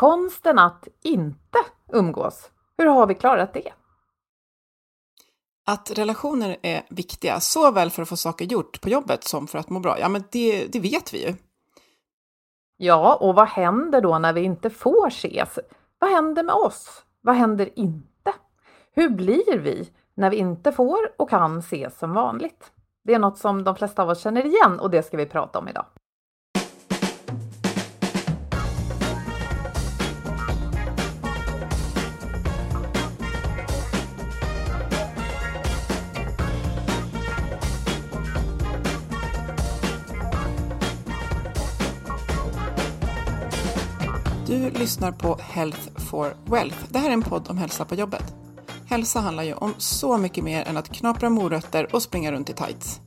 Konsten att inte umgås. Hur har vi klarat det? Att relationer är viktiga såväl för att få saker gjort på jobbet som för att må bra. Ja, men det vet vi ju. Ja, och vad händer då när vi inte får ses? Vad händer med oss? Vad händer inte? Hur blir vi när vi inte får och kan ses som vanligt? Det är något som de flesta av oss känner igen och det ska vi prata om idag. Du lyssnar på Health for Wealth. Det här är en podd om hälsa på jobbet. Hälsa handlar ju om så mycket mer än att knapra morötter och springa runt i tights.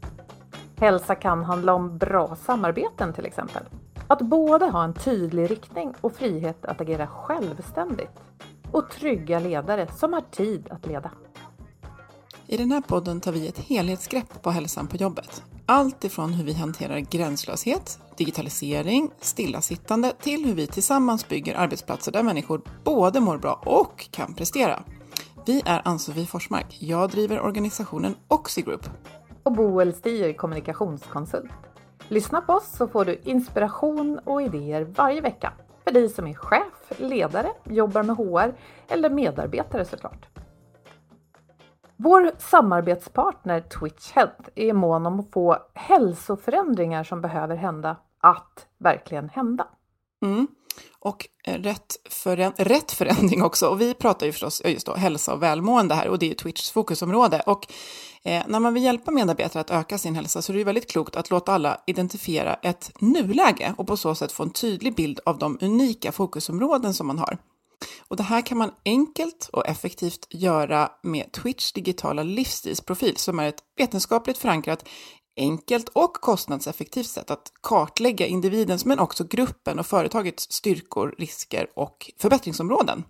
Hälsa kan handla om bra samarbeten till exempel. Att både ha en tydlig riktning och frihet att agera självständigt. Och trygga ledare som har tid att leda. I den här podden tar vi ett helhetsgrepp på hälsan på jobbet. Allt ifrån hur vi hanterar gränslöshet, digitalisering, stillasittande till hur vi tillsammans bygger arbetsplatser där människor både mår bra och kan prestera. Vi är Ann-Sofie Forsmark. Jag driver organisationen Oxygroup. Och Boel Stier, kommunikationskonsult. Lyssna på oss så får du inspiration och idéer varje vecka. För dig som är chef, ledare, jobbar med HR eller medarbetare såklart. Vår samarbetspartner Twitch Health är mån om att få hälsoförändringar som behöver hända att verkligen hända. Mm. Och rätt förändring också. Och vi pratar ju förstås just då hälsa och välmående här och det är Twitchs fokusområde. Och när man vill hjälpa medarbetare att öka sin hälsa så är det ju väldigt klokt att låta alla identifiera ett nuläge och på så sätt få en tydlig bild av de unika fokusområden som man har. Och det här kan man enkelt och effektivt göra med Twitch digitala livsstilsprofil som är ett vetenskapligt förankrat, enkelt och kostnadseffektivt sätt att kartlägga individens men också gruppen och företagets styrkor, risker och förbättringsområden.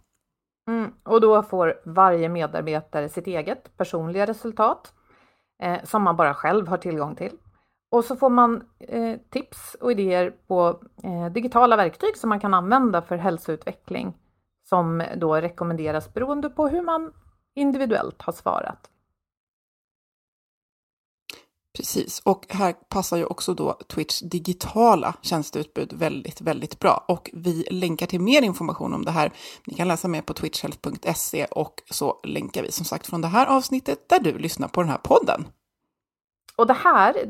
Och då får varje medarbetare sitt eget personliga resultat som man bara själv har tillgång till. Och så får man tips och idéer på digitala verktyg som man kan använda för hälsoutveckling. Som då rekommenderas beroende på hur man individuellt har svarat. Precis, och här passar ju också då Twitch digitala tjänsteutbud väldigt, väldigt bra. Och vi länkar till mer information om det här. Ni kan läsa mer på twitchhealth.se och så länkar vi som sagt från det här avsnittet där du lyssnar på den här podden. Och det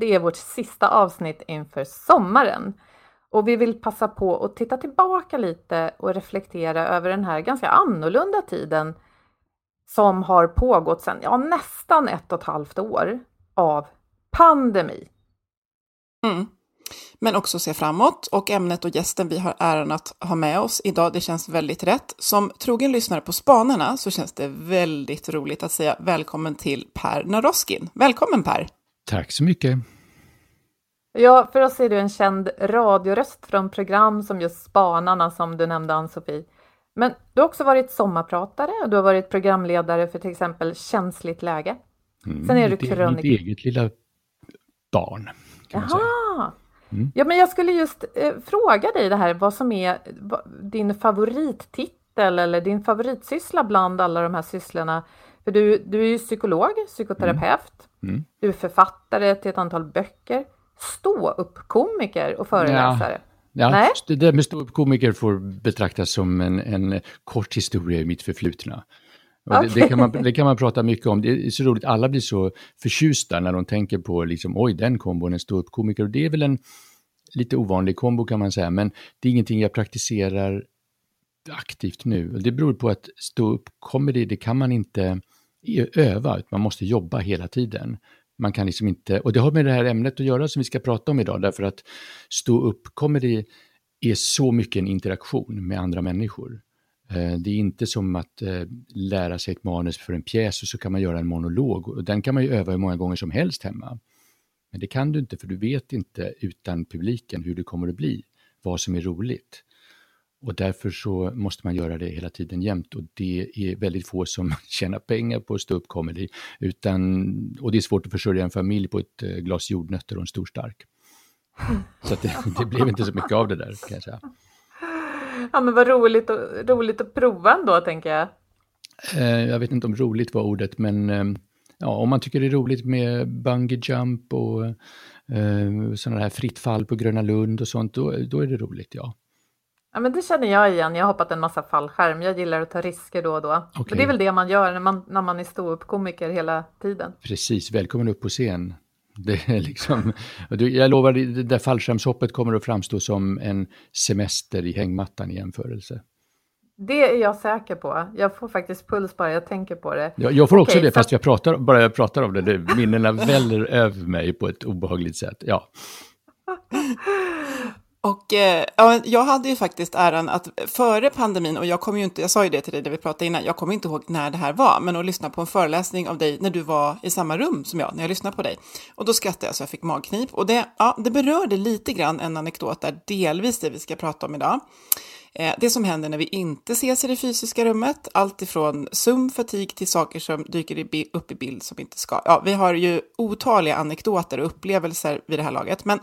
är vårt sista avsnitt inför sommaren. Och vi vill passa på att titta tillbaka lite och reflektera över den här ganska annorlunda tiden som har pågått sedan nästan 1,5 år av pandemi. Men också se framåt, och ämnet och gästen vi har äran att ha med oss idag, det känns väldigt rätt. Som trogen lyssnare på Spanarna så känns det väldigt roligt att säga välkommen till Per Naroskin. Välkommen Per! Tack så mycket! Ja, för oss är du en känd radioröst från program som just Spanarna, som du nämnde, Ann-Sofie. Men du har också varit sommarpratare och du har varit programledare för till exempel Känsligt läge. Sen är du krönik. Mitt eget lilla barn, kan man säga. Ja, men jag skulle just fråga dig det här, vad som är din favorittitel eller din favoritsyssla bland alla de här sysslorna. För du är ju psykolog, psykoterapeut, du är författare till ett antal böcker, ståuppkomiker och föreläsare. Ja, det där med ståuppkomiker får betraktas som en kort historia i mitt förflutna. Okay. Det kan man prata mycket om. Det är så roligt, alla blir så förtjusta när de tänker på liksom, oj, den kombon är ståuppkomiker. Och det är väl en lite ovanlig kombo, kan man säga, men det är ingenting jag praktiserar aktivt nu. Och det beror på att ståuppkomedi, det kan man inte öva, utan man måste jobba hela tiden. Man kan liksom inte, och det har med det här ämnet att göra som vi ska prata om idag, därför att ståuppkomedi är så mycket en interaktion med andra människor. Det är inte som att lära sig ett manus för en pjäs och så kan man göra en monolog. Och den kan man ju öva hur många gånger som helst hemma. Men det kan du inte, för du vet inte utan publiken hur det kommer att bli. Vad som är roligt. Och därför så måste man göra det hela tiden jämt. Och det är väldigt få som tjänar pengar på ståuppkomedi. Och det är svårt att försörja en familj på ett glas jordnötter och en stor stark. Så att det blev inte så mycket av det där, kan jag säga. Ja, men vad roligt att prova ändå, tänker jag. Jag vet inte om roligt var ordet, men ja, om man tycker det är roligt med bungee jump och sådana här fritt fall på Gröna Lund och sånt, då är det roligt, ja. Ja, men det känner jag igen. Jag har hoppat en massa fallskärm. Jag gillar att ta risker då och då. Okay. Och det är väl det man gör när man är ståuppkomiker hela tiden. Precis, välkommen upp på scen. Det är liksom, jag lovar, det där fallskärmshoppet kommer att framstå som en semester i hängmattan i jämförelse. Det är jag säker på. Jag får faktiskt puls bara jag tänker på det. Jag får också det, fast jag pratar om det nu. Minnena väller över mig på ett obehagligt sätt. Ja. Och jag hade ju faktiskt äran att före pandemin, och jag kommer ju inte, jag sa ju det till dig när vi pratade innan, jag kommer inte ihåg när det här var, men att lyssna på en föreläsning av dig när du var i samma rum som jag, när jag lyssnade på dig. Och då skrattade jag så jag fick magknip, och det berörde lite grann en anekdot där, delvis det vi ska prata om idag. Det som händer när vi inte ses i det fysiska rummet, allt ifrån sömnfatig till saker som dyker upp i bild som inte ska. Ja, vi har ju otaliga anekdoter och upplevelser vid det här laget, men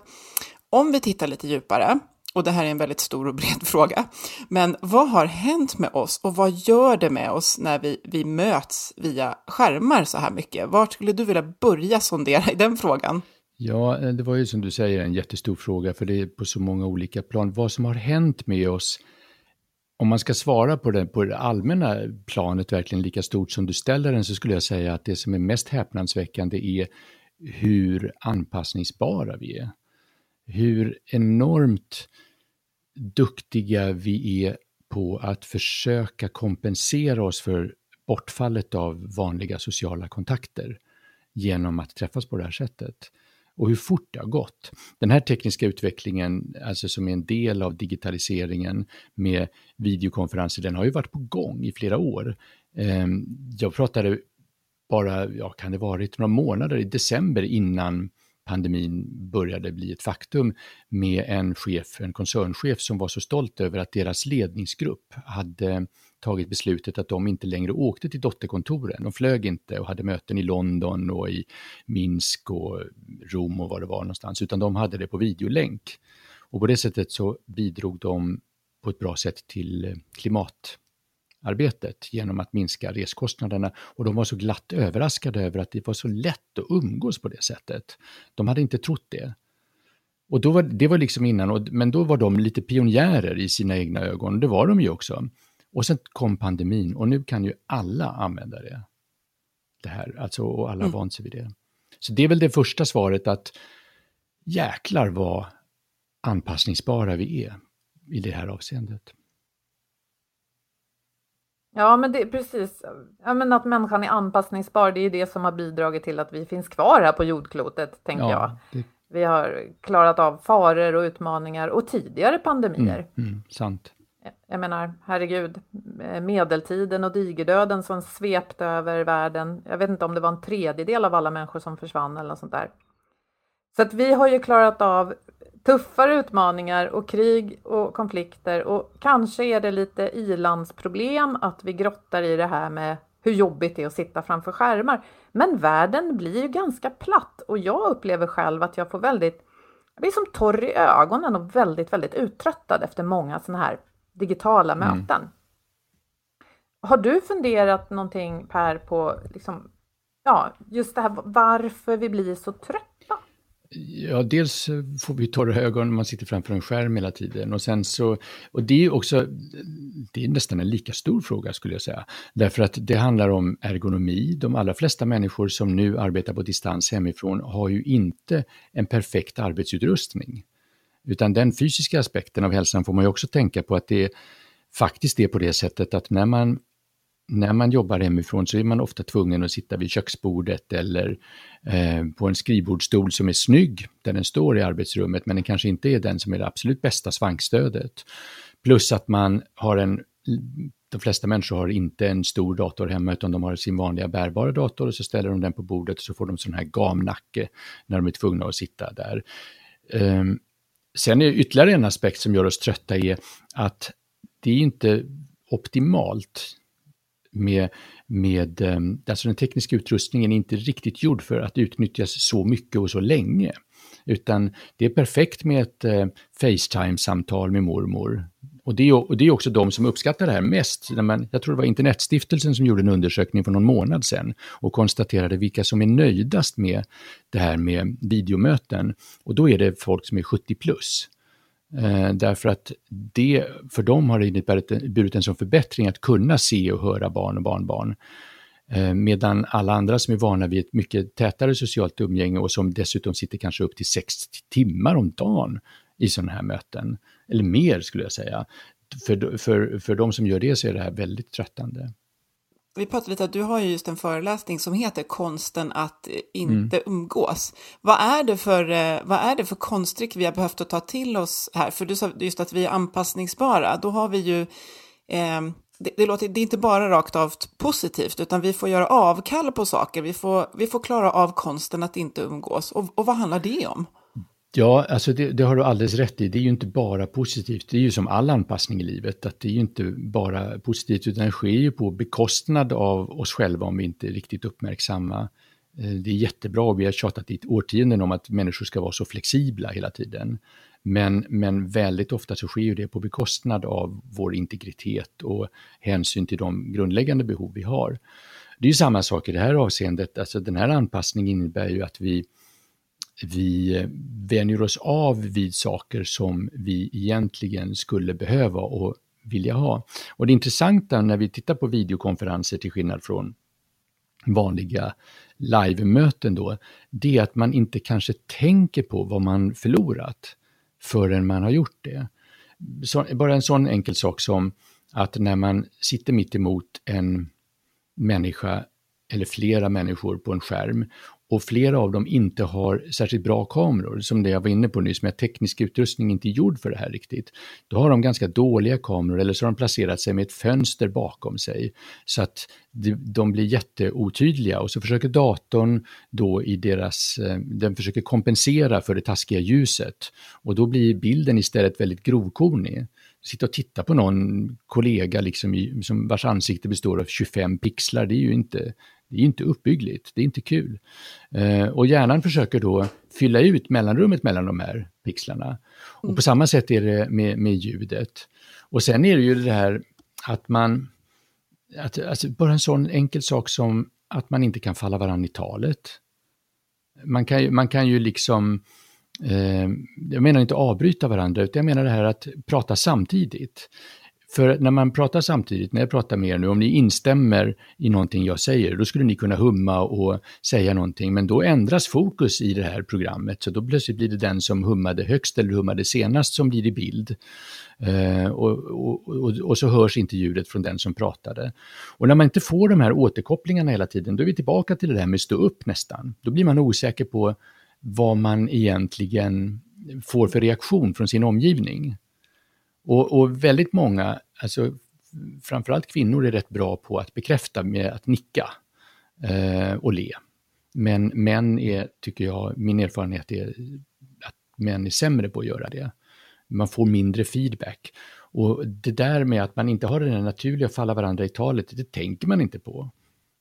om vi tittar lite djupare, och det här är en väldigt stor och bred fråga, men vad har hänt med oss och vad gör det med oss när vi möts via skärmar så här mycket? Vart skulle du vilja börja sondera i den frågan? Ja, det var ju som du säger en jättestor fråga, för det är på så många olika plan. Vad som har hänt med oss, om man ska svara på det allmänna planet verkligen lika stort som du ställer den, så skulle jag säga att det som är mest häpnadsväckande är hur anpassningsbara vi är. Hur enormt duktiga vi är på att försöka kompensera oss för bortfallet av vanliga sociala kontakter genom att träffas på det här sättet. Och hur fort det har gått. Den här tekniska utvecklingen, alltså som är en del av digitaliseringen med videokonferenser, den har ju varit på gång i flera år. Jag pratade bara, kan det varit några månader i december innan pandemin började bli ett faktum, med en koncernchef som var så stolt över att deras ledningsgrupp hade tagit beslutet att de inte längre åkte till dotterkontoren. De flög inte och hade möten i London och i Minsk och Rom och var det var någonstans, utan de hade det på videolänk. Och på det sättet så bidrog de på ett bra sätt till klimatarbetet genom att minska reskostnaderna, och de var så glatt överraskade över att det var så lätt att umgås på det sättet. De hade inte trott det. Och det var liksom innan, men då var de lite pionjärer i sina egna ögon. Det var de ju också. Och sen kom pandemin, och nu kan ju alla använda det här, alltså, och alla vant sig vid det. Så det är väl det första svaret, att jäklar vad anpassningsbara vi är i det här avseendet. Ja, men det är precis. Ja, men att människan är anpassningsbar, det är ju det som har bidragit till att vi finns kvar här på jordklotet, tänker jag. Vi har klarat av faror och utmaningar och tidigare pandemier. Sant. Jag menar, herregud, medeltiden och digerdöden som svepte över världen. Jag vet inte om det var en 1/3 av alla människor som försvann eller något sånt där. Så att vi har ju klarat av tuffare utmaningar och krig och konflikter, och kanske är det lite ilandsproblem att vi grottar i det här med hur jobbigt det är att sitta framför skärmar. Men världen blir ju ganska platt, och jag upplever själv att jag får jag blir som torr i ögonen och väldigt, väldigt uttröttad efter många sådana här digitala möten. Har du funderat någonting, Per, på liksom, just det här varför vi blir så trötta? Ja, dels får vi torra ögon när man sitter framför en skärm hela tiden, och sen så, och det är också, det är nästan en lika stor fråga skulle jag säga, därför att det handlar om ergonomi. De allra flesta människor som nu arbetar på distans hemifrån har ju inte en perfekt arbetsutrustning, utan den fysiska aspekten av hälsan får man ju också tänka på, att det faktiskt är på det sättet att när man jobbar hemifrån så är man ofta tvungen att sitta vid köksbordet eller på en skrivbordsstol som är snygg där den står i arbetsrummet, men den kanske inte är den som är det absolut bästa svankstödet. Plus att man har de flesta människor har inte en stor dator hemma, utan de har sin vanliga bärbara dator, och så ställer de den på bordet och så får de sån här gamnacke när de är tvungna att sitta där. Sen är ytterligare en aspekt som gör oss trötta är att det är inte optimalt med alltså den tekniska utrustningen är inte riktigt gjord för att utnyttjas så mycket och så länge, utan det är perfekt med ett FaceTime-samtal med mormor, och det är också de som uppskattar det här mest. Jag tror det var Internetstiftelsen som gjorde en undersökning för någon månad sedan och konstaterade vilka som är nöjdast med det här med videomöten, och då är det folk som är 70+. Därför att för dem har det inneburit en sån förbättring att kunna se och höra barn och barnbarn. Medan alla andra som är vana vid ett mycket tätare socialt umgänge och som dessutom sitter kanske upp till 6 timmar om dagen i sådana här möten, eller mer skulle jag säga. För de som gör det så är det här väldigt tröttande. Vi pratade lite att du har just en föreläsning som heter Konsten att inte umgås. Vad är det för konsttrick vi har behövt att ta till oss här? För du sa just att vi är anpassningsbara. Då har vi ju, det är inte bara rakt av positivt, utan vi får göra avkall på saker. Vi får klara av konsten att inte umgås. Och vad handlar det om? Ja, alltså det har du alldeles rätt i. Det är ju inte bara positivt. Det är ju som all anpassning i livet, att det är ju inte bara positivt, utan det sker ju på bekostnad av oss själva om vi inte är riktigt uppmärksamma. Det är jättebra, och vi har tjatat i årtionden om att människor ska vara så flexibla hela tiden. Men väldigt ofta så sker ju det på bekostnad av vår integritet och hänsyn till de grundläggande behov vi har. Det är ju samma sak i det här avseendet. Alltså den här anpassningen innebär ju att vi vänjer oss av vid saker som vi egentligen skulle behöva och vilja ha. Och det intressanta när vi tittar på videokonferenser, till skillnad från vanliga live-möten då, det är att man inte kanske tänker på vad man förlorat förrän man har gjort det. Bara en sån enkel sak som att när man sitter mitt emot en människa eller flera människor på en skärm, och flera av dem inte har särskilt bra kameror, som det jag var inne på nyss, med teknisk utrustning inte gjord för det här riktigt. Då har de ganska dåliga kameror, eller så har de placerat sig med ett fönster bakom sig så att de blir jätteotydliga, och så försöker datorn då den försöker kompensera för det taskiga ljuset, och då blir bilden istället väldigt grovkornig. Sitta och titta på någon kollega liksom, som vars ansikte består av 25 pixlar, det är ju inte... Det är inte uppbyggligt, det är inte kul. Och hjärnan försöker då fylla ut mellanrummet mellan de här pixlarna. Och på samma sätt är det med ljudet. Och sen är det ju det här att alltså bara en sån enkel sak som att man inte kan falla varandra i talet. Man kan ju liksom, jag menar inte avbryta varandra, utan jag menar det här att prata samtidigt. För när man pratar samtidigt, när jag pratar med er nu, om ni instämmer i någonting jag säger, då skulle ni kunna humma och säga någonting. Men då ändras fokus i det här programmet, så då plötsligt blir det den som hummade högst eller hummade senast som blir i bild. Och så hörs inte ljudet från den som pratade. Och när man inte får de här återkopplingarna hela tiden, då är vi tillbaka till det där med stå upp nästan. Då blir man osäker på vad man egentligen får för reaktion från sin omgivning. Och väldigt många, alltså framförallt kvinnor, är rätt bra på att bekräfta med att nicka och le. Men män är, tycker jag, min erfarenhet är att män är sämre på att göra det. Man får mindre feedback. Och det där med att man inte har det naturliga att falla varandra i talet, det tänker man inte på.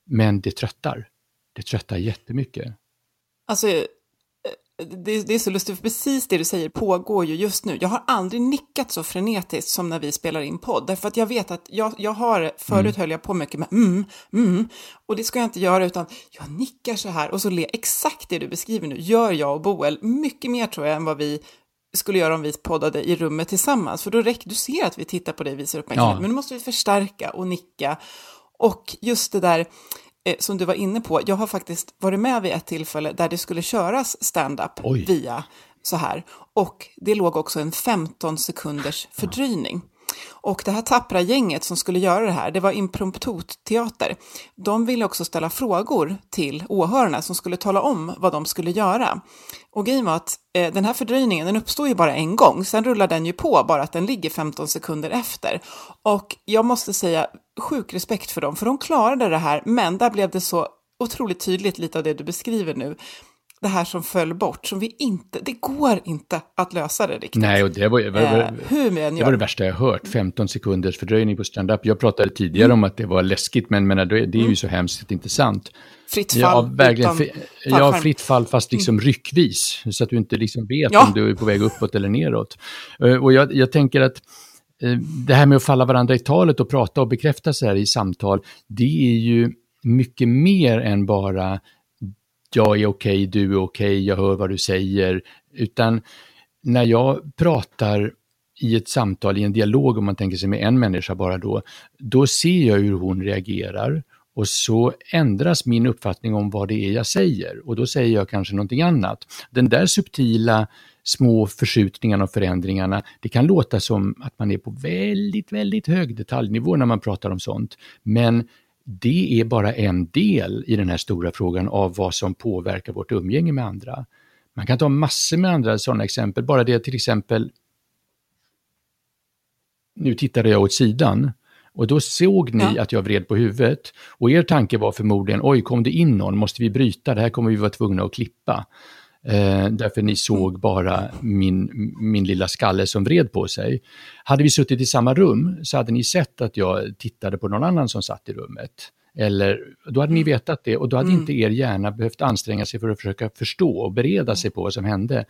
Men det tröttar. Det tröttar jättemycket. Alltså, det är så lustigt, för precis det du säger pågår ju just nu. Jag har aldrig nickat så frenetiskt som när vi spelar in podd. Därför att jag vet att jag har, förut höll jag på mycket med och det ska jag inte göra, utan jag nickar så här. Och så exakt det du beskriver nu gör jag och Boel mycket mer, tror jag, än vad vi skulle göra om vi poddade i rummet tillsammans. För då du ser att vi tittar på dig, visar uppmärksamhet. Ja. Men då måste vi förstärka och nicka. Och just det där som du var inne på, jag har faktiskt varit med vid ett tillfälle där det skulle köras stand-up via så här. Och det låg också en 15 sekunders fördröjning. Och det här tappra gänget som skulle göra det här, det var impromptu-teater. De ville också ställa frågor till åhörarna som skulle tala om vad de skulle göra. Och grejen var att den här fördröjningen, den uppstår ju bara en gång. Sen rullar den ju på, bara att den ligger 15 sekunder efter. Och jag måste säga sjuk respekt för dem, för de klarade det här. Men där blev det så otroligt tydligt lite av det du beskriver nu. Det här som föll bort, som vi inte, det går inte att lösa det riktigt. Nej, och det var det värsta jag hört, 15 sekunders fördröjning på stand-up. Jag pratade tidigare om att det var läskigt, men det är ju så hemskt intressant. Fritt fall. Ja, verkligen, fritt fall, fast liksom ryckvis, så att du inte liksom vet om du är på väg uppåt eller neråt. Och jag tänker att det här med att falla varandra i talet och prata och bekräfta så här i samtal, det är ju mycket mer än bara jag är okej, du är okej, jag hör vad du säger. Utan när jag pratar i ett samtal, i en dialog, om man tänker sig med en människa bara då ser jag hur hon reagerar. Och så ändras min uppfattning om vad det är jag säger. Och då säger jag kanske någonting annat. Den där subtila små förskjutningarna och förändringarna, det kan låta som att man är på väldigt, väldigt hög detaljnivå när man pratar om sånt. Men det är bara en del i den här stora frågan av vad som påverkar vårt umgänge med andra. Man kan ta massor med andra sådana exempel. Bara det, till exempel, nu tittade jag åt sidan och då såg ni att jag vred på huvudet. Och er tanke var förmodligen, oj, kom det in någon? Måste vi bryta? Det här kommer vi vara tvungna att klippa. Därför ni såg bara min lilla skalle som vred på sig. Hade vi suttit i samma rum så hade ni sett att jag tittade på någon annan som satt i rummet. Eller, då hade ni vetat det, och då hade inte er hjärna behövt anstränga sig för att försöka förstå och bereda sig på vad som hände.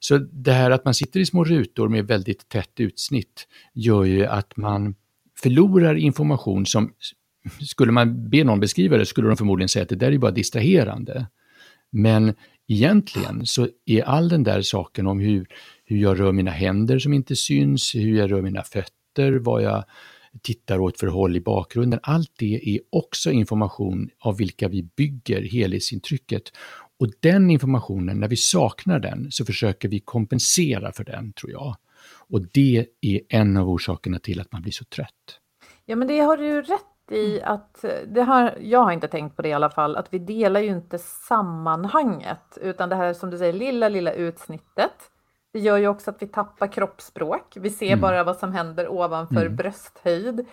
Så det här att man sitter i små rutor med väldigt tätt utsnitt gör ju att man förlorar information som, skulle man be någon beskriva det, skulle de förmodligen säga att det där är bara distraherande. Men egentligen så är all den där saken om hur jag rör mina händer som inte syns, hur jag rör mina fötter, vad jag tittar åt för håll i bakgrunden, allt det är också information av vilka vi bygger helhetsintrycket. Och den informationen, när vi saknar den, så försöker vi kompensera för den, tror jag. Och det är en av orsakerna till att man blir så trött. Ja, men det har du rätt i, att jag har inte tänkt på det i alla fall, att vi delar ju inte sammanhanget, utan det här som du säger lilla utsnittet, det gör ju också att vi tappar kroppsspråk. Vi ser bara vad som händer ovanför brösthöjd.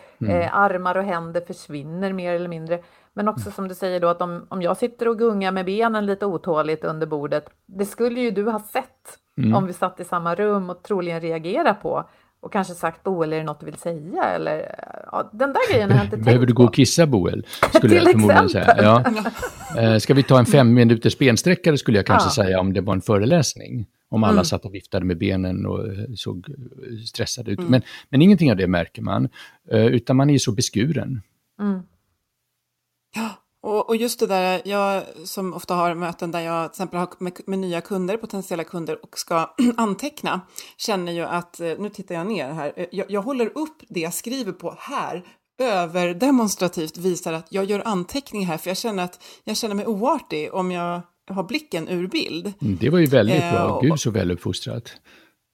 Armar och händer försvinner mer eller mindre. Men också som du säger då, att om jag sitter och gungar med benen lite otåligt under bordet, det skulle ju du ha sett om vi satt i samma rum och troligen reagera på. Och kanske sagt, Boel, är det något du vill säga? Eller, ja, den där grejen har jag inte tänkt på. Behöver du gå och kissa, Boel? Skulle jag förmodligen säga. Ja. Ska vi ta en 5 minuters bensträckare, skulle jag kanske säga, om det var en föreläsning. Om alla satt och viftade med benen och såg stressade ut. Men ingenting av det märker man. Utan man är så beskuren. Ja. Och just det där, jag som ofta har möten där jag till exempel har med nya kunder, potentiella kunder, och ska anteckna, känner ju att, nu tittar jag ner här, jag håller upp det jag skriver på här, överdemonstrativt visar att jag gör anteckning här, för jag känner mig oartig om jag har blicken ur bild. Det var ju väldigt bra, Gud så väl uppfostrat.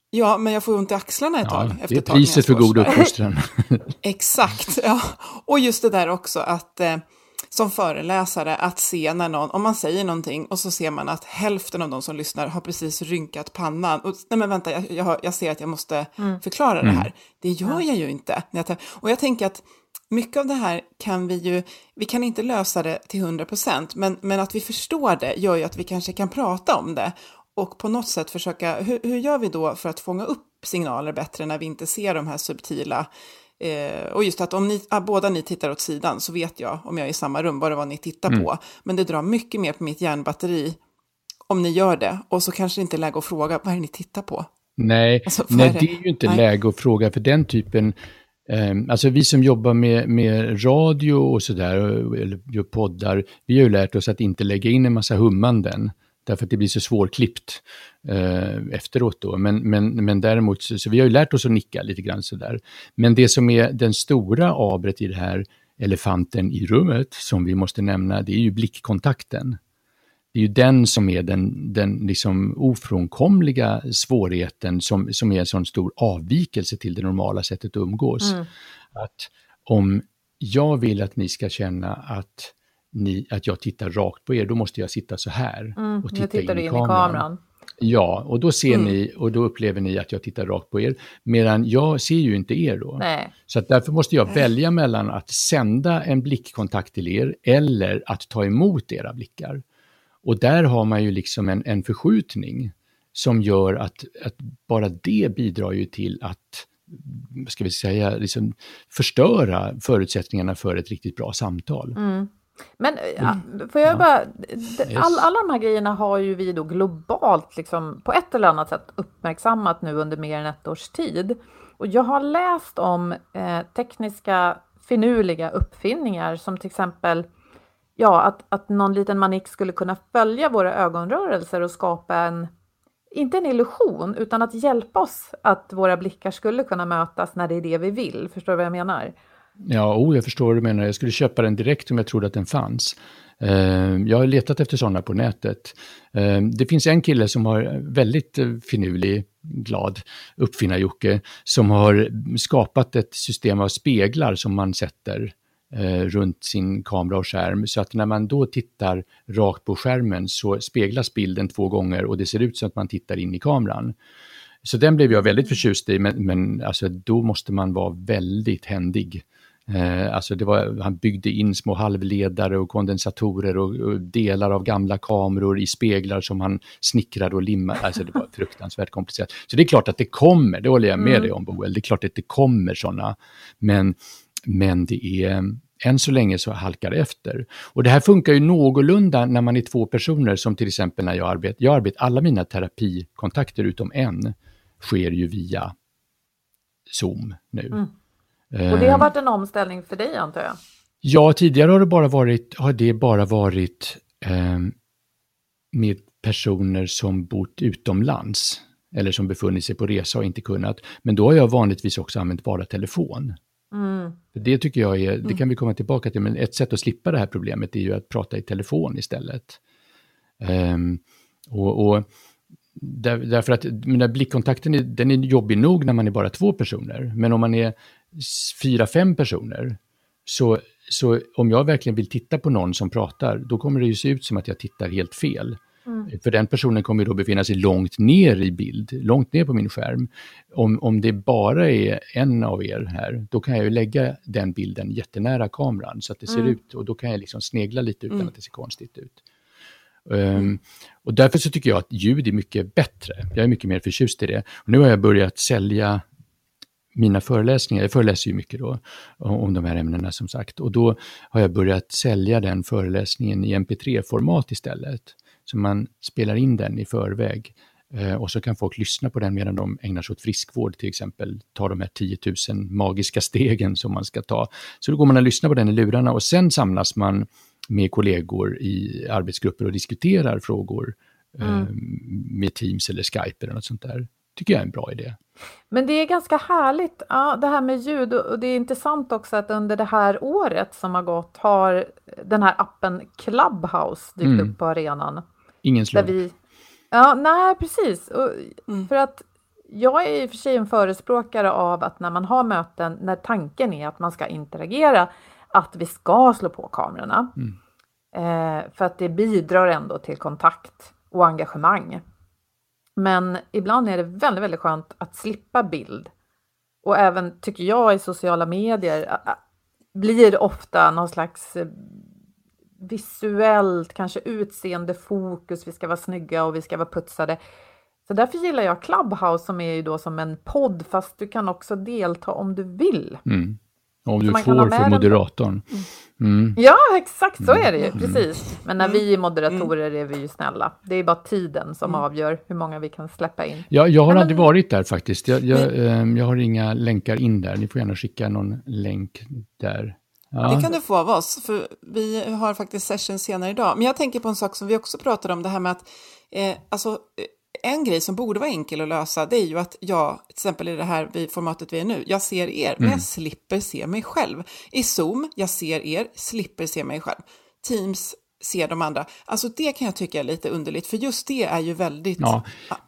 Ja, men jag får ju ont i axlarna ett tag. Det är priset för god uppfostran. Exakt, ja. Och just det där också att som föreläsare, att se när någon, om man säger någonting och så ser man att hälften av de som lyssnar har precis rynkat pannan. Och, nej men vänta, jag ser att jag måste förklara det här. Det gör jag ju inte. Och jag tänker att mycket av det här kan vi kan inte lösa det till 100%, men att vi förstår det gör ju att vi kanske kan prata om det och på något sätt försöka, hur gör vi då för att fånga upp signaler bättre när vi inte ser de här subtila, och just att om båda ni tittar åt sidan så vet jag om jag är i samma rum vad det var ni tittar på, men det drar mycket mer på mitt hjärnbatteri om ni gör det, och så kanske det inte är läge att fråga vad är det ni tittar på? Nej, alltså, det är ju inte läge att fråga för den typen. Alltså vi som jobbar med radio och sådär, eller poddar, vi har ju lärt oss att inte lägga in en massa hummanden därför att det blir så svårklippt efteråt då. Men däremot så vi har ju lärt oss att nicka lite grann sådär. Men det som är den stora abret i det här elefanten i rummet som vi måste nämna, det är ju blickkontakten. Det är ju den som är den liksom ofrånkomliga svårigheten som är en sån stor avvikelse till det normala sättet att umgås. Att om jag vill att ni ska känna att jag tittar rakt på er, då måste jag sitta så här och titta in i kameran. Ja, och då ser ni och då upplever ni att jag tittar rakt på er, medan jag ser ju inte er då. Nej. Så att därför måste jag välja mellan att sända en blickkontakt till er eller att ta emot era blickar. Och där har man ju liksom en förskjutning som gör att bara det bidrar ju till att, ska vi säga, liksom förstöra förutsättningarna för ett riktigt bra samtal. Men får jag bara, alla de här grejerna har ju vi då globalt liksom på ett eller annat sätt uppmärksammat nu under mer än ett års tid. Och jag har läst om tekniska finurliga uppfinningar som till exempel att någon liten manik skulle kunna följa våra ögonrörelser och skapa inte en illusion, utan att hjälpa oss att våra blickar skulle kunna mötas när det är det vi vill. Förstår du vad jag menar? Ja, jag förstår vad du menar. Jag skulle köpa den direkt om jag trodde att den fanns. Jag har letat efter sådana på nätet. Det finns en kille som har väldigt finurlig, glad uppfinnarjocke som har skapat ett system av speglar som man sätter runt sin kamera och skärm, så att när man då tittar rakt på skärmen så speglas bilden 2 gånger och det ser ut som att man tittar in i kameran. Så den blev jag väldigt förtjust i, men alltså, då måste man vara väldigt händig. Alltså han byggde in små halvledare och kondensatorer och delar av gamla kameror i speglar som han snickrade och limmade. Alltså det var fruktansvärt komplicerat. Så det är klart att det kommer, det håller jag med dig om, Boel. Det är klart att det kommer sådana, men det är, än så länge så halkar det efter. Och det här funkar ju någorlunda när man är 2 personer, som till exempel när jag arbetar alla mina terapikontakter utom en sker ju via Zoom nu. Och det har varit en omställning för dig, antar jag? Ja, tidigare har det bara varit med personer som bott utomlands eller som befunnit sig på resa och inte kunnat. Men då har jag vanligtvis också använt bara telefon. Det tycker jag är, det kan vi komma tillbaka till, men ett sätt att slippa det här problemet är ju att prata i telefon istället. Därför att den blickkontakten den är jobbig nog när man är bara 2 personer, men om man är 4-5 personer så om jag verkligen vill titta på någon som pratar, då kommer det ju se ut som att jag tittar helt fel. För den personen kommer ju då befinna sig långt ner i bild, långt ner på min skärm. Om det bara är en av er här, då kan jag ju lägga den bilden jättenära kameran så att det ser ut, och då kan jag liksom snegla lite utan att det ser konstigt ut. Och därför så tycker jag att ljud är mycket bättre. Jag är mycket mer förtjust i det. Och nu har jag börjat sälja mina föreläsningar. Jag föreläser ju mycket då om de här ämnena, som sagt. Och då har jag börjat sälja den föreläsningen i MP3-format istället. Så man spelar in den i förväg och så kan folk lyssna på den medan de ägnar sig åt friskvård, till exempel. Ta de här 10 000 magiska stegen som man ska ta. Så då går man och lyssnar på den i lurarna och sen samlas man med kollegor i arbetsgrupper och diskuterar frågor med Teams eller Skype eller något sånt där. Tycker jag är en bra idé. Men det är ganska härligt, det här med ljud, och det är intressant också att under det här året som har gått har den här appen Clubhouse dykt upp på arenan. Ingen slump. Nej, precis. Och för att jag är i och för sig en förespråkare av att när man har möten, när tanken är att man ska interagera, att vi ska slå på kamerorna. För att det bidrar ändå till kontakt och engagemang. Men ibland är det väldigt, väldigt skönt att slippa bild. Och även, tycker jag, i sociala medier blir ofta någon slags visuellt, kanske utseende fokus. Vi ska vara snygga och vi ska vara putsade. Så därför gillar jag Clubhouse, som är ju då som en podd, fast du kan också delta om du vill. Mm. Om du får för moderatorn. Mm. Ja, exakt så är det ju, precis. Men när vi är moderatorer är vi ju snälla. Det är bara tiden som avgör hur många vi kan släppa in. Ja, jag har aldrig varit där faktiskt. Jag har inga länkar in där. Ni får gärna skicka någon länk där. Ja. Det kan du få av oss, för vi har faktiskt session senare idag. Men jag tänker på en sak som vi också pratade om, det här med att en grej som borde vara enkel att lösa, det är ju att jag, till exempel i det här formatet vi är nu, jag ser er, men jag slipper se mig själv. I Zoom, jag ser er, slipper se mig själv. Teams ser de andra. Alltså det kan jag tycka är lite underligt, för just det är ju väldigt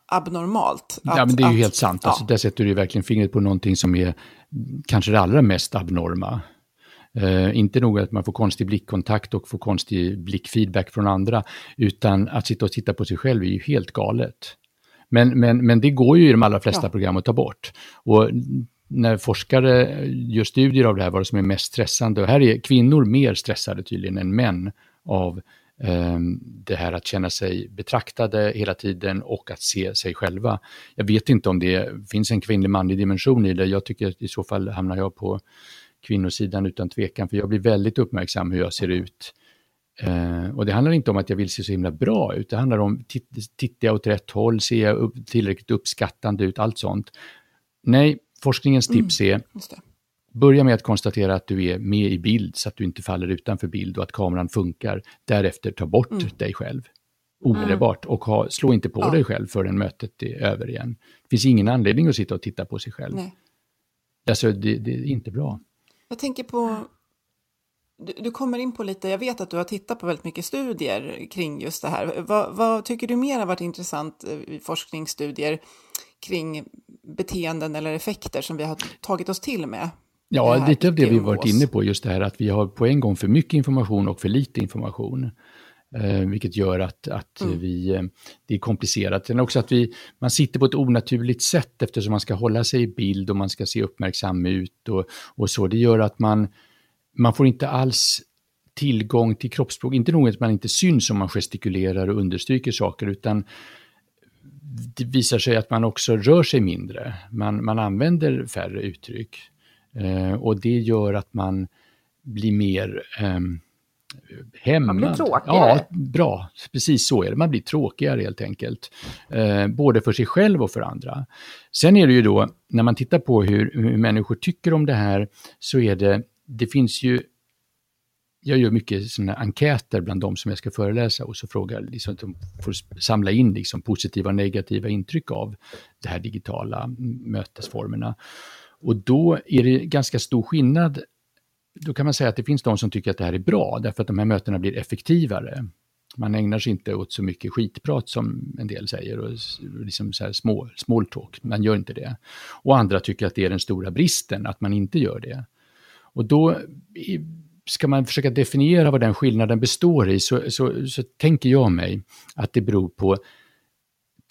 abnormalt. Ja, men det är ju helt sant. Ja. Alltså, där sätter du ju verkligen fingret på någonting som är kanske det allra mest abnorma. Inte nog att man får konstig blickkontakt och får konstig blickfeedback från andra, utan att sitta och titta på sig själv är ju helt galet. Men det går ju i de allra flesta program att ta bort. Och när forskare gör studier av det här, vad som är mest stressande, och här är kvinnor mer stressade tydligen än män av det här att känna sig betraktade hela tiden och att se sig själva. Jag vet inte om det finns en kvinnlig-manlig dimension i det. Jag tycker att i så fall hamnar jag på kvinnosidan utan tvekan, för jag blir väldigt uppmärksam hur jag ser ut. Och det handlar inte om att jag vill se så himla bra ut. Det handlar om, tittar jag åt rätt håll, ser jag tillräckligt uppskattande ut, allt sånt. Nej, forskningens tips är, börja med att konstatera att du är med i bild så att du inte faller utanför bild och att kameran funkar. Därefter ta bort dig själv omedelbart och slå inte på dig själv förrän mötet är över igen. Det finns ingen anledning att sitta och titta på sig själv. Nej. Alltså, det är inte bra. Jag tänker på, du kommer in på lite, jag vet att du har tittat på väldigt mycket studier kring just det här. Vad tycker du mer har varit intressant i forskningsstudier kring beteenden eller effekter som vi har tagit oss till med? Ja, lite av det vi varit inne på, just det här att vi har på en gång för mycket information och för lite information. Vilket gör att det är komplicerat. Det är också att man sitter på ett onaturligt sätt, eftersom man ska hålla sig i bild och man ska se uppmärksam ut och så. Det gör att man får inte alls tillgång till kroppsspråk. Inte nog att man inte syns om man gestikulerar och understryker saker, utan det visar sig att man också rör sig mindre. Man använder färre uttryck. Och det gör att man blir mer... man blir tråkigare. Ja, bra. Precis så är det. Man blir tråkigare helt enkelt. Både för sig själv och för andra. Sen är det ju då, när man tittar på hur människor tycker om det här, så är det finns ju, jag gör mycket sådana enkäter bland dem som jag ska föreläsa och så frågar liksom, de får samla in liksom positiva och negativa intryck av det här digitala mötesformerna. Och då är det ganska stor skillnad. Då kan man säga att det finns de som tycker att det här är bra, därför att de här mötena blir effektivare. Man ägnar sig inte åt så mycket skitprat som en del säger, och liksom så här small talk, man gör inte det. Och andra tycker att det är den stora bristen, att man inte gör det. Och då ska man försöka definiera vad den skillnaden består i, så tänker jag mig att det beror på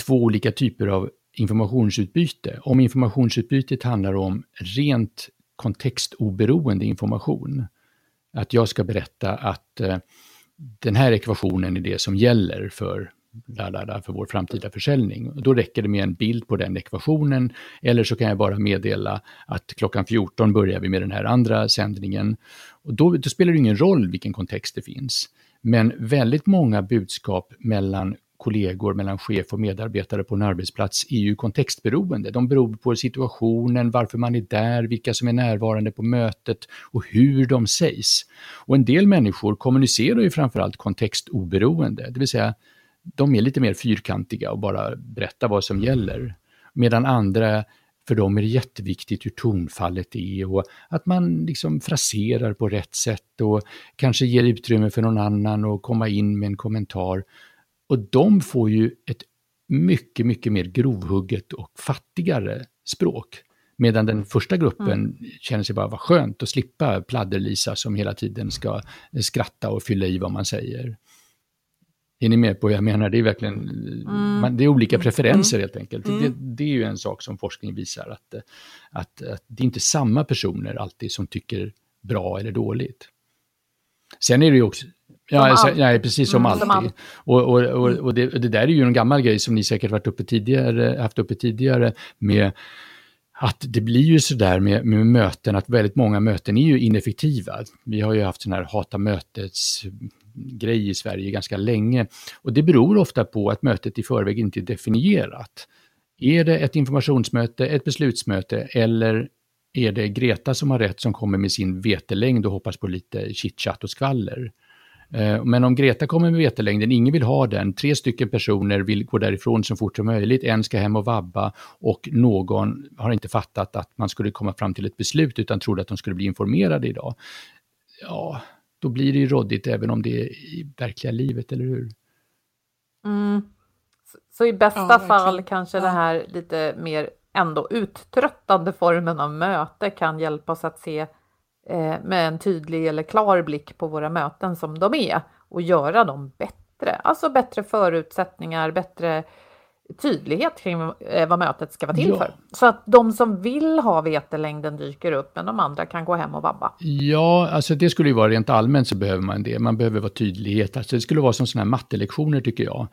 två olika typer av informationsutbyte. Om informationsutbytet handlar om rent kontextoberoende information. Att jag ska berätta att den här ekvationen är det som gäller för vår framtida försäljning. Och då räcker det med en bild på den ekvationen, eller så kan jag bara meddela att klockan 14 börjar vi med den här andra sändningen. Och då spelar det ingen roll vilken kontext det finns. Men väldigt många budskap mellan kollegor, mellan chef och medarbetare på en arbetsplats är ju kontextberoende. De beror på situationen, varför man är där, vilka som är närvarande på mötet och hur de sägs. Och en del människor kommunicerar ju framförallt kontextoberoende, det vill säga de är lite mer fyrkantiga och bara berättar vad som gäller. Medan andra, för dem är det jätteviktigt hur tonfallet är och att man liksom fraserar på rätt sätt och kanske ger utrymme för någon annan och komma in med en kommentar. Och de får ju ett mycket, mycket mer grovhugget och fattigare språk. Medan den första gruppen känner sig bara, vad skönt att slippa pladderlisa som hela tiden ska skratta och fylla i vad man säger. Är ni med på vad jag menar? Det är verkligen det är olika preferenser helt enkelt. Det är ju en sak som forskning visar, att det är inte samma personer alltid som tycker bra eller dåligt. Sen är det ju också... precis som alltid. Och det där är ju en gammal grej som ni säkert haft uppe tidigare med att det blir ju så där med möten, att väldigt många möten är ju ineffektiva. Vi har ju haft sån här hata mötets grej i Sverige ganska länge, och det beror ofta på att mötet i förväg inte är definierat. Är det ett informationsmöte, ett beslutsmöte, eller är det Greta som har rätt som kommer med sin vetelängd och hoppas på lite chitchat och skvaller? Men om Greta kommer med vetelängden, ingen vill ha den, 3 personer vill gå därifrån så fort som möjligt, en ska hem och vabba, och någon har inte fattat att man skulle komma fram till ett beslut utan trodde att de skulle bli informerade idag. Ja, då blir det ju råddigt även om det är i verkliga livet, eller hur? Mm. Så i bästa fall kanske det här lite mer ändå uttröttande formen av möte kan hjälpa oss att se med en tydlig eller klar blick på våra möten som de är och göra dem bättre. Alltså bättre förutsättningar, bättre tydlighet kring vad mötet ska vara till för. Så att de som vill ha vetelängden dyker upp, men de andra kan gå hem och vabba. Ja, alltså det skulle ju vara rent allmänt, så behöver man det. Man behöver vara tydlighet. Alltså det skulle vara som sådana här mattelektioner, tycker jag.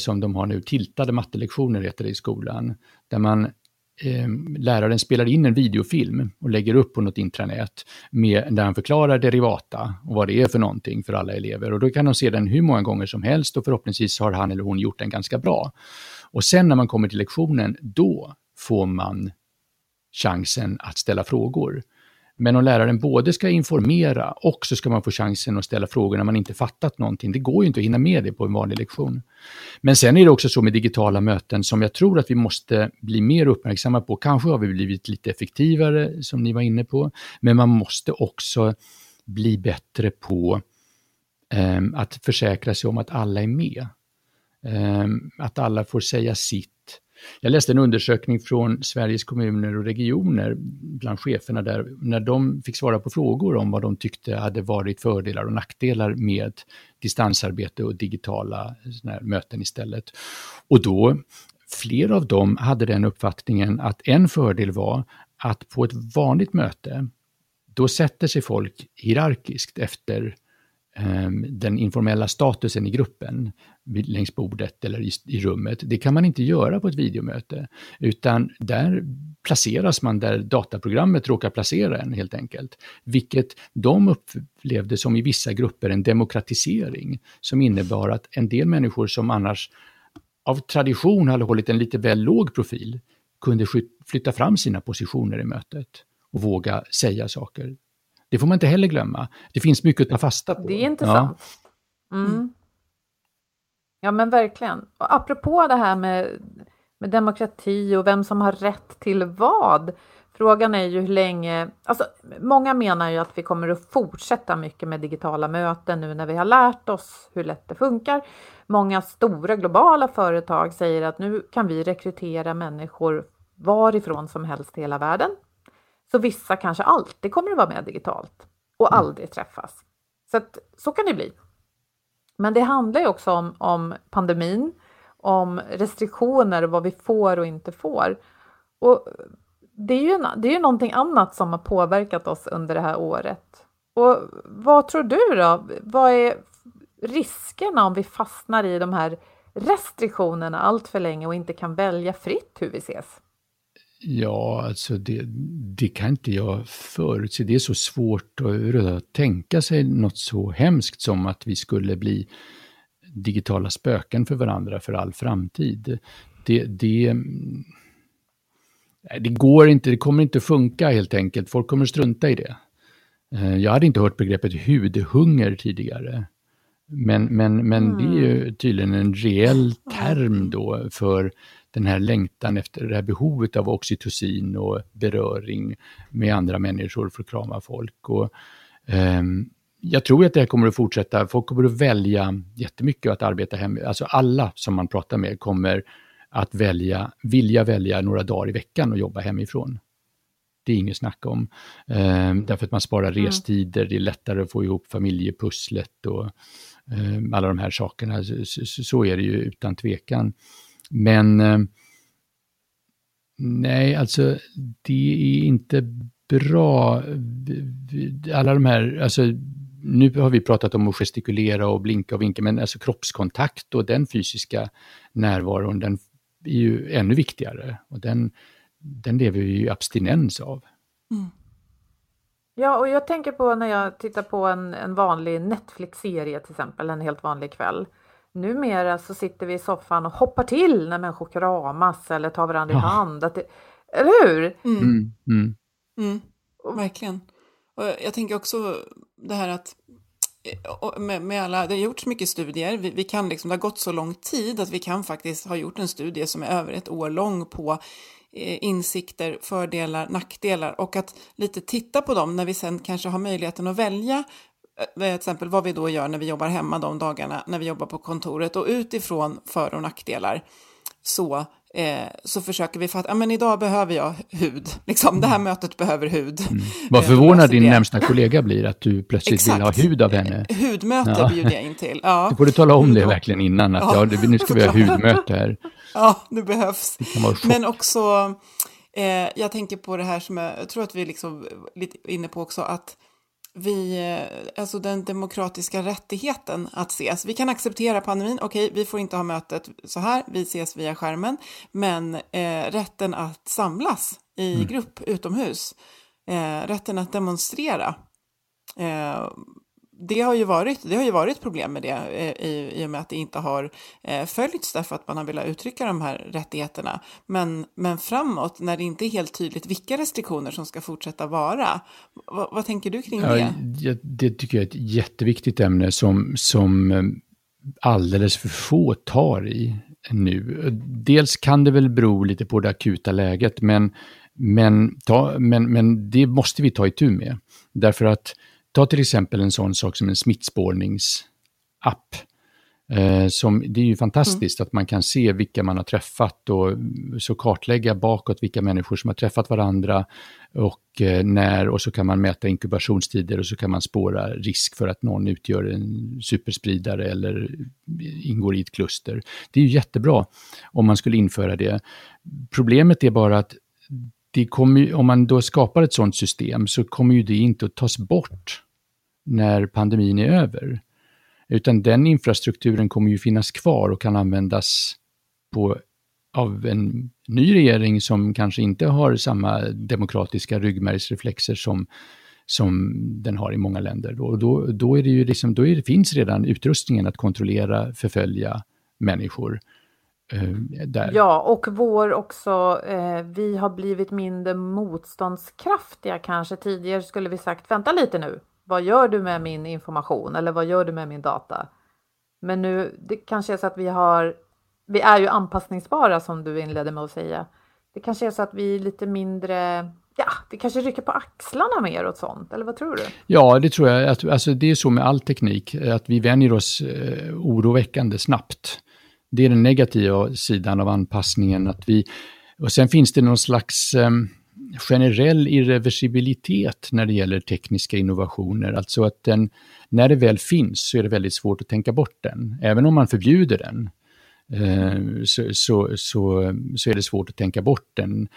Som de har nu, tiltade mattelektioner heter det i skolan. Där man... läraren spelar in en videofilm och lägger upp på något intranät där han förklarar derivata och vad det är för någonting för alla elever, och då kan de se den hur många gånger som helst, och förhoppningsvis har han eller hon gjort den ganska bra. Och sen när man kommer till lektionen, då får man chansen att ställa frågor. Men om läraren både ska informera och så ska man få chansen att ställa frågor när man inte fattat någonting. Det går ju inte att hinna med det på en vanlig lektion. Men sen är det också så med digitala möten som jag tror att vi måste bli mer uppmärksamma på. Kanske har vi blivit lite effektivare, som ni var inne på. Men man måste också bli bättre på att försäkra sig om att alla är med. Att alla får säga sitt. Jag läste en undersökning från Sveriges kommuner och regioner bland cheferna där, när de fick svara på frågor om vad de tyckte hade varit fördelar och nackdelar med distansarbete och digitala möten istället. Och då, fler av dem hade den uppfattningen att en fördel var att på ett vanligt möte, då sätter sig folk hierarkiskt efter den informella statusen i gruppen längs bordet eller i rummet. Det kan man inte göra på ett videomöte, utan där placeras man där dataprogrammet råkar placera en, helt enkelt. Vilket de upplevde som i vissa grupper en demokratisering som innebar att en del människor som annars av tradition hade hållit en lite väl låg profil kunde flytta fram sina positioner i mötet och våga säga saker. Det får man inte heller glömma. Det finns mycket att ta fasta på. Det är intressant. Ja, ja men verkligen. Och apropå det här med demokrati och vem som har rätt till vad. Frågan är ju hur länge... Alltså, många menar ju att vi kommer att fortsätta mycket med digitala möten nu när vi har lärt oss hur lätt det funkar. Många stora globala företag säger att nu kan vi rekrytera människor varifrån som helst i hela världen. Så vissa kanske alltid kommer att vara med digitalt och aldrig träffas. Så kan det bli. Men det handlar ju också om pandemin, om restriktioner och vad vi får och inte får. Och det är ju någonting annat som har påverkat oss under det här året. Och vad tror du då? Vad är riskerna om vi fastnar i de här restriktionerna allt för länge och inte kan välja fritt hur vi ses? Ja, alltså det kan inte jag förutse. Det är så svårt att tänka sig något så hemskt som att vi skulle bli digitala spöken för varandra för all framtid. Det går inte, det kommer inte funka helt enkelt. Folk kommer strunta i det. Jag hade inte hört begreppet hudhunger tidigare. Men det är ju tydligen en reell term då för den här längtan efter det här behovet av oxytocin och beröring med andra människor för att krama folk. Och, jag tror att det här kommer att fortsätta. Folk kommer att välja jättemycket att arbeta hemma. Alltså alla som man pratar med kommer att vilja välja några dagar i veckan och jobba hemifrån. Det är inget snack om. Därför att man sparar restider, det är lättare att få ihop familjepusslet och alla de här sakerna. Så är det ju utan tvekan. Men nej, alltså det är inte bra, alla de här, alltså nu har vi pratat om att gestikulera och blinka och vinka, men alltså kroppskontakt och den fysiska närvaron, den är ju ännu viktigare och den lever vi ju abstinens av. Mm. Ja, och jag tänker på när jag tittar på en vanlig Netflix-serie till exempel, en helt vanlig kväll. Numera så sitter vi i soffan och hoppar till när människor kramas eller tar varandra i hand. Att det, eller hur? Mm. Mm. Mm. Verkligen. Och jag tänker också det här att med alla, det har gjorts mycket studier. Vi kan liksom, det har gått så lång tid att vi kan faktiskt ha gjort en studie som är över ett år lång på insikter, fördelar, nackdelar, och att lite titta på dem när vi sen kanske har möjligheten att välja till exempel vad vi då gör när vi jobbar hemma de dagarna, när vi jobbar på kontoret, och utifrån för- och nackdelar så försöker vi fatta, ja men idag behöver jag hud, liksom det här mötet behöver hud. Mm. Vad förvånad din närmsta kollega blir att du plötsligt vill ha hud av henne. Hudmöte bjuder jag in till. Ja. Du borde tala om det verkligen innan, att nu ska vi ha hudmöte här. Ja, det behövs. Det men också, jag tänker på det här som jag tror att vi liksom lite inne på också, att vi, alltså den demokratiska rättigheten att ses. Vi kan acceptera pandemin, okej, vi får inte ha mötet så här, vi ses via skärmen, men rätten att samlas i grupp utomhus, rätten att demonstrera, det har ju varit problem med det i och med att det inte har följts därför att man har velat uttrycka de här rättigheterna. Men framåt, när det inte är helt tydligt vilka restriktioner som ska fortsätta vara. Vad tänker du kring det? Ja, det tycker jag är ett jätteviktigt ämne som alldeles för få tar i nu. Dels kan det väl bero lite på det akuta läget, men det måste vi ta itu med. Därför att ta till exempel en sån sak som en smittspårningsapp. Det är ju fantastiskt att man kan se vilka man har träffat och så kartlägga bakåt vilka människor som har träffat varandra och när, och så kan man mäta inkubationstider och så kan man spåra risk för att någon utgör en superspridare eller ingår i ett kluster. Det är ju jättebra om man skulle införa det. Problemet är bara att om man då skapar ett sådant system så kommer ju det inte att tas bort när pandemin är över. Utan den infrastrukturen kommer ju finnas kvar och kan användas av en ny regering som kanske inte har samma demokratiska ryggmärgsreflexer som den har i många länder. Och då är det ju liksom, finns redan utrustningen att kontrollera, förfölja människor. Där. Ja, och vår också, vi har blivit mindre motståndskraftiga kanske. Tidigare skulle vi sagt, vänta lite nu, vad gör du med min information eller vad gör du med min data? Men nu, det kanske är så att vi är ju anpassningsbara som du inledde med att säga. Det kanske är så att vi är lite mindre, det kanske rycker på axlarna mer åt sånt, eller vad tror du? Ja, det tror jag, alltså, det är så med all teknik, att vi vänjer oss oroväckande snabbt. Det är den negativa sidan av anpassningen. Och sen finns det någon slags generell irreversibilitet när det gäller tekniska innovationer. Alltså att när det väl finns så är det väldigt svårt att tänka bort den. Även om man förbjuder den så är det svårt att tänka bort den.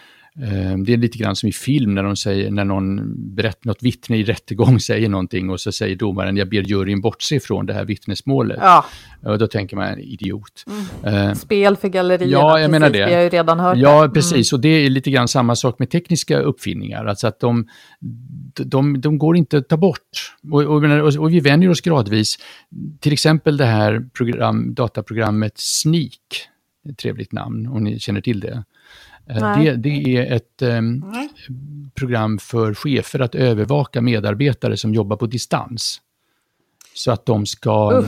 Det är lite grann som i film när någon berättar något, vittne i rättegång säger någonting och så säger domaren, jag ber juryn bortse från det här vittnesmålet. Ja. Och då tänker man, idiot. Mm. Spel för gallerierna. Ja, jag menar det. Vi har ju redan hört det. Precis. Och det är lite grann samma sak med tekniska uppfinningar. Alltså att de går inte att ta bort. Och vi vänjer oss gradvis. Till exempel det här dataprogrammet SNIK. Ett trevligt namn, om ni känner till det. Det är ett program för chefer att övervaka medarbetare som jobbar på distans. Så att de ska...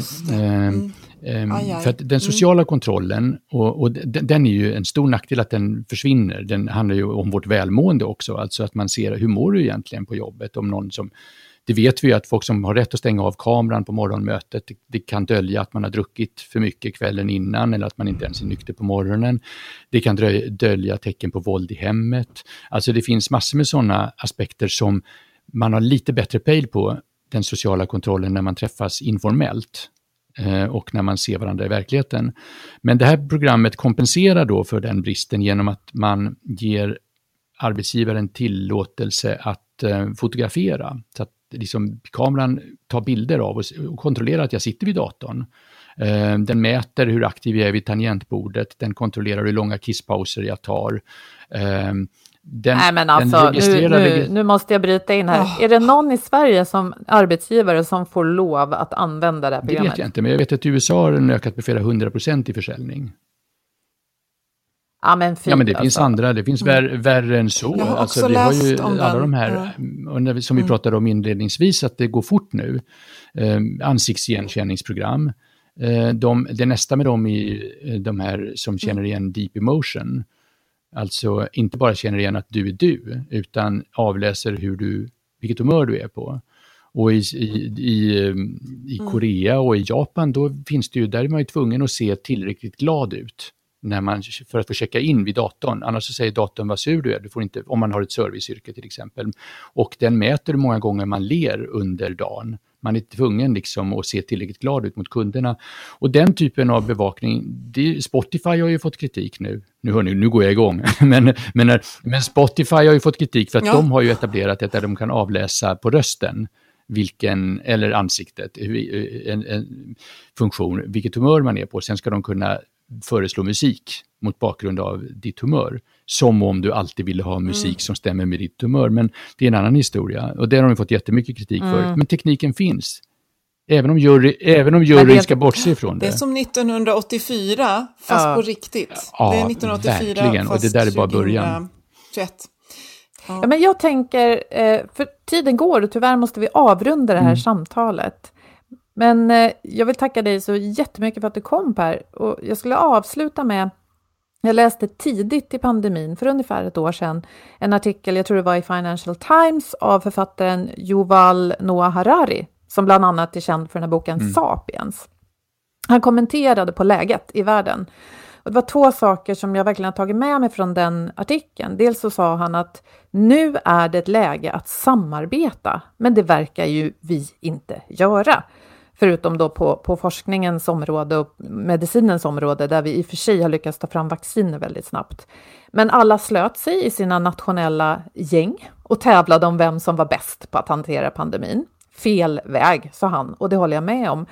För att den sociala kontrollen, och den är ju en stor nackdel att den försvinner. Den handlar ju om vårt välmående också. Alltså att man ser, hur mår du egentligen på jobbet? Om någon som... Det vet vi ju, att folk som har rätt att stänga av kameran på morgonmötet, det kan dölja att man har druckit för mycket kvällen innan eller att man inte ens är nykter på morgonen. Det kan dölja tecken på våld i hemmet. Alltså det finns massor med sådana aspekter som man har lite bättre pejl på, den sociala kontrollen, när man träffas informellt och när man ser varandra i verkligheten. Men det här programmet kompenserar då för den bristen genom att man ger arbetsgivaren tillåtelse att att fotografera. Så att liksom, kameran tar bilder av och kontrollerar att jag sitter vid datorn. Den mäter hur aktiv jag är vid tangentbordet. Den kontrollerar hur långa kisspauser jag tar. Nej men alltså, nu måste jag bryta in här. Är det någon i Sverige som arbetsgivare som får lov att använda det här programmet? Det vet jag inte, men jag vet att i USA har den ökat med flera 100% i försäljning. Ja men, det finns andra, det finns värre än så. Jag har också vi läst har ju om alla de här, som vi pratade om inledningsvis, att det går fort nu. Ansiktsigenkänningsprogram. Det nästa med dem är de här som känner igen deep emotion. Alltså inte bara känner igen att du är du, utan avläser vilket humör du är på. Och i Korea och i Japan, då finns det ju, där är man ju tvungen att se tillräckligt glad ut för att få checka in vid datorn. Annars så säger datorn vad sur du är. Du får inte, om man har ett serviceyrke till exempel. Och den mäter många gånger man ler under dagen. Man är tvungen liksom att se tillräckligt glad ut mot kunderna. Och den typen av bevakning, Spotify har ju fått kritik nu. Nu går jag igång. men Spotify har ju fått kritik för att de har ju etablerat att de kan avläsa på rösten eller ansiktet en funktion, vilket humör man är på. Sen ska de kunna föreslå musik mot bakgrund av ditt humör, som om du alltid ville ha musik som stämmer med ditt humör, men det är en annan historia och där har de fått jättemycket kritik för, men tekniken finns, även om juryn ska bortse ifrån det. Det är som 1984 fast på riktigt. Ja, det är 1984 verkligen. Fast och det där är bara början. Ja, men jag tänker, för tiden går och tyvärr måste vi avrunda det här samtalet. Men jag vill tacka dig så jättemycket för att du kom, Per. Och jag skulle avsluta med, jag läste tidigt i pandemin för ungefär ett år sedan en artikel, jag tror det var i Financial Times, av författaren Yuval Noah Harari, som bland annat är känd för den här boken Sapiens. Han kommenterade på läget i världen. Och det var två saker som jag verkligen har tagit med mig från den artikeln. Dels så sa han att nu är det ett läge att samarbeta, men det verkar ju vi inte göra. Förutom då på forskningens område och medicinens område, där vi i och för sig har lyckats ta fram vacciner väldigt snabbt. Men alla slöt sig i sina nationella gäng och tävlade om vem som var bäst på att hantera pandemin. Fel väg, sa han, och det håller jag med om.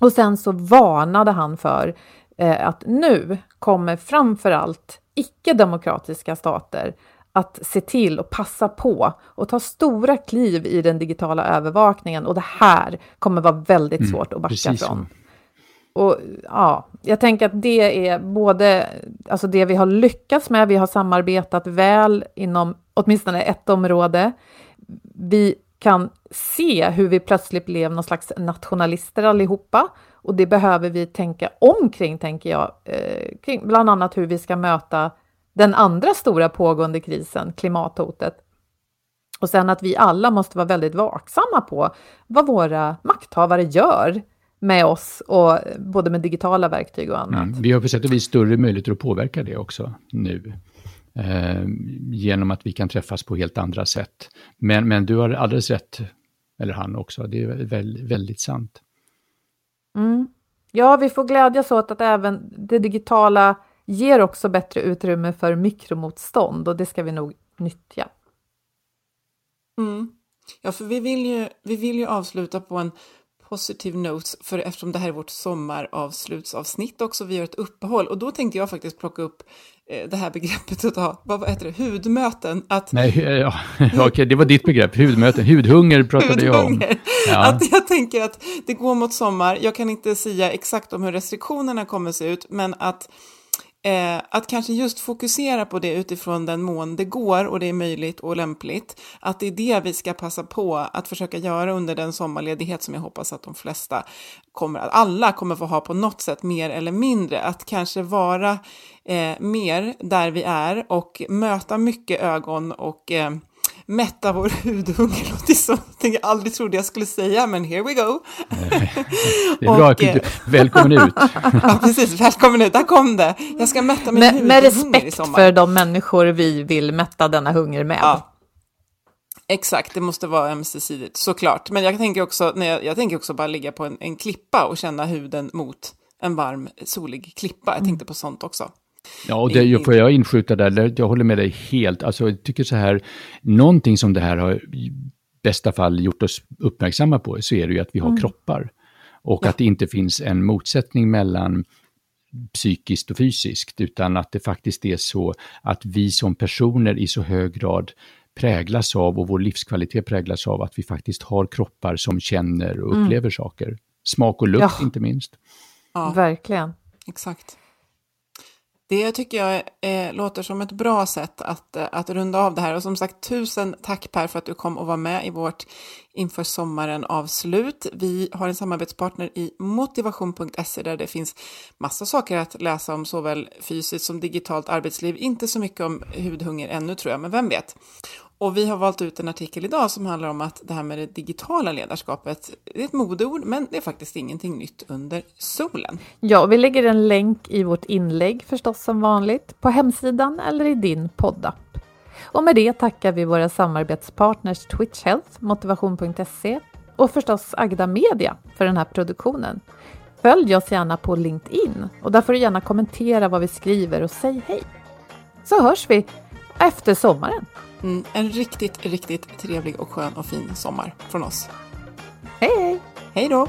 Och sen så varnade han för att nu kommer framförallt icke-demokratiska stater att se till och passa på och ta stora kliv i den digitala övervakningen. Och det här kommer vara väldigt svårt att backa från. Och ja, jag tänker att det är både alltså det vi har lyckats med. Vi har samarbetat väl inom åtminstone ett område. Vi kan se hur vi plötsligt blev någon slags nationalister allihopa. Och det behöver vi tänka omkring, tänker jag. Kring bland annat hur vi ska möta den andra stora pågående krisen, klimathotet. Och sen att vi alla måste vara väldigt vaksamma på vad våra makthavare gör med oss, och både med digitala verktyg och annat. Vi har på sätt och vis större möjligheter att påverka det också nu. Genom att vi kan träffas på helt andra sätt. Men du har alldeles rätt, eller han också, det är väldigt, väldigt sant. Ja, vi får glädjas åt att även det digitala ger också bättre utrymme för mikromotstånd, och det ska vi nog nyttja. Ja, för vi vill ju avsluta på en positiv note, för eftersom det här är vårt sommaravslutsavsnitt också, vi gör ett uppehåll, och då tänkte jag faktiskt plocka upp det här begreppet att ha, vad heter det, hudmöten? Att... Nej, okej, det var ditt begrepp, hudmöten, hudhunger pratade jag om. Ja. Att jag tänker att det går mot sommar, jag kan inte säga exakt om hur restriktionerna kommer se ut, men att kanske just fokusera på det utifrån den mån det går och det är möjligt och lämpligt, att det är det vi ska passa på att försöka göra under den sommarledighet som jag hoppas att de flesta alla kommer få ha på något sätt, mer eller mindre, att kanske vara mer där vi är och möta mycket ögon och mätta vår hudhunger, och det som jag aldrig trodde jag skulle säga, men here we go. Det är bra. Välkommen ut. Ja, precis. Välkommen ut. Där kom det. Jag ska mätta min hudhunger med respekt för de människor vi vill mätta denna hunger med. Ja. Exakt, det måste vara ömsesidigt, såklart. Men jag tänker också, bara ligga på en klippa och känna huden mot en varm, solig klippa. Jag tänkte på sånt också. Ja, och det får jag inskjuta där. Jag håller med dig helt. Alltså, jag tycker så här, någonting som det här har i bästa fall gjort oss uppmärksamma på, så är det ju att vi har kroppar. Och att det inte finns en motsättning mellan psykiskt och fysiskt, utan att det faktiskt är så att vi som personer i så hög grad präglas av, och vår livskvalitet präglas av, att vi faktiskt har kroppar som känner och upplever saker. Smak och lukt inte minst. Ja, verkligen. Exakt. Det tycker jag låter som ett bra sätt att runda av det här. Och som sagt, tusen tack Per för att du kom och var med i vårt inför sommaren avslut. Vi har en samarbetspartner i motivation.se där det finns massa saker att läsa om såväl fysiskt som digitalt arbetsliv. Inte så mycket om hudhunger ännu tror jag, men vem vet. Och vi har valt ut en artikel idag som handlar om att det här med det digitala ledarskapet, det är ett modeord, men det är faktiskt ingenting nytt under solen. Ja, vi lägger en länk i vårt inlägg förstås som vanligt på hemsidan eller i din poddapp. Och med det tackar vi våra samarbetspartners Twitch Health, motivation.se och förstås Agda Media för den här produktionen. Följ oss gärna på LinkedIn och där får du gärna kommentera vad vi skriver och säg hej. Så hörs vi efter sommaren. En riktigt, riktigt trevlig och skön och fin sommar från oss. Hej hej! Hej då!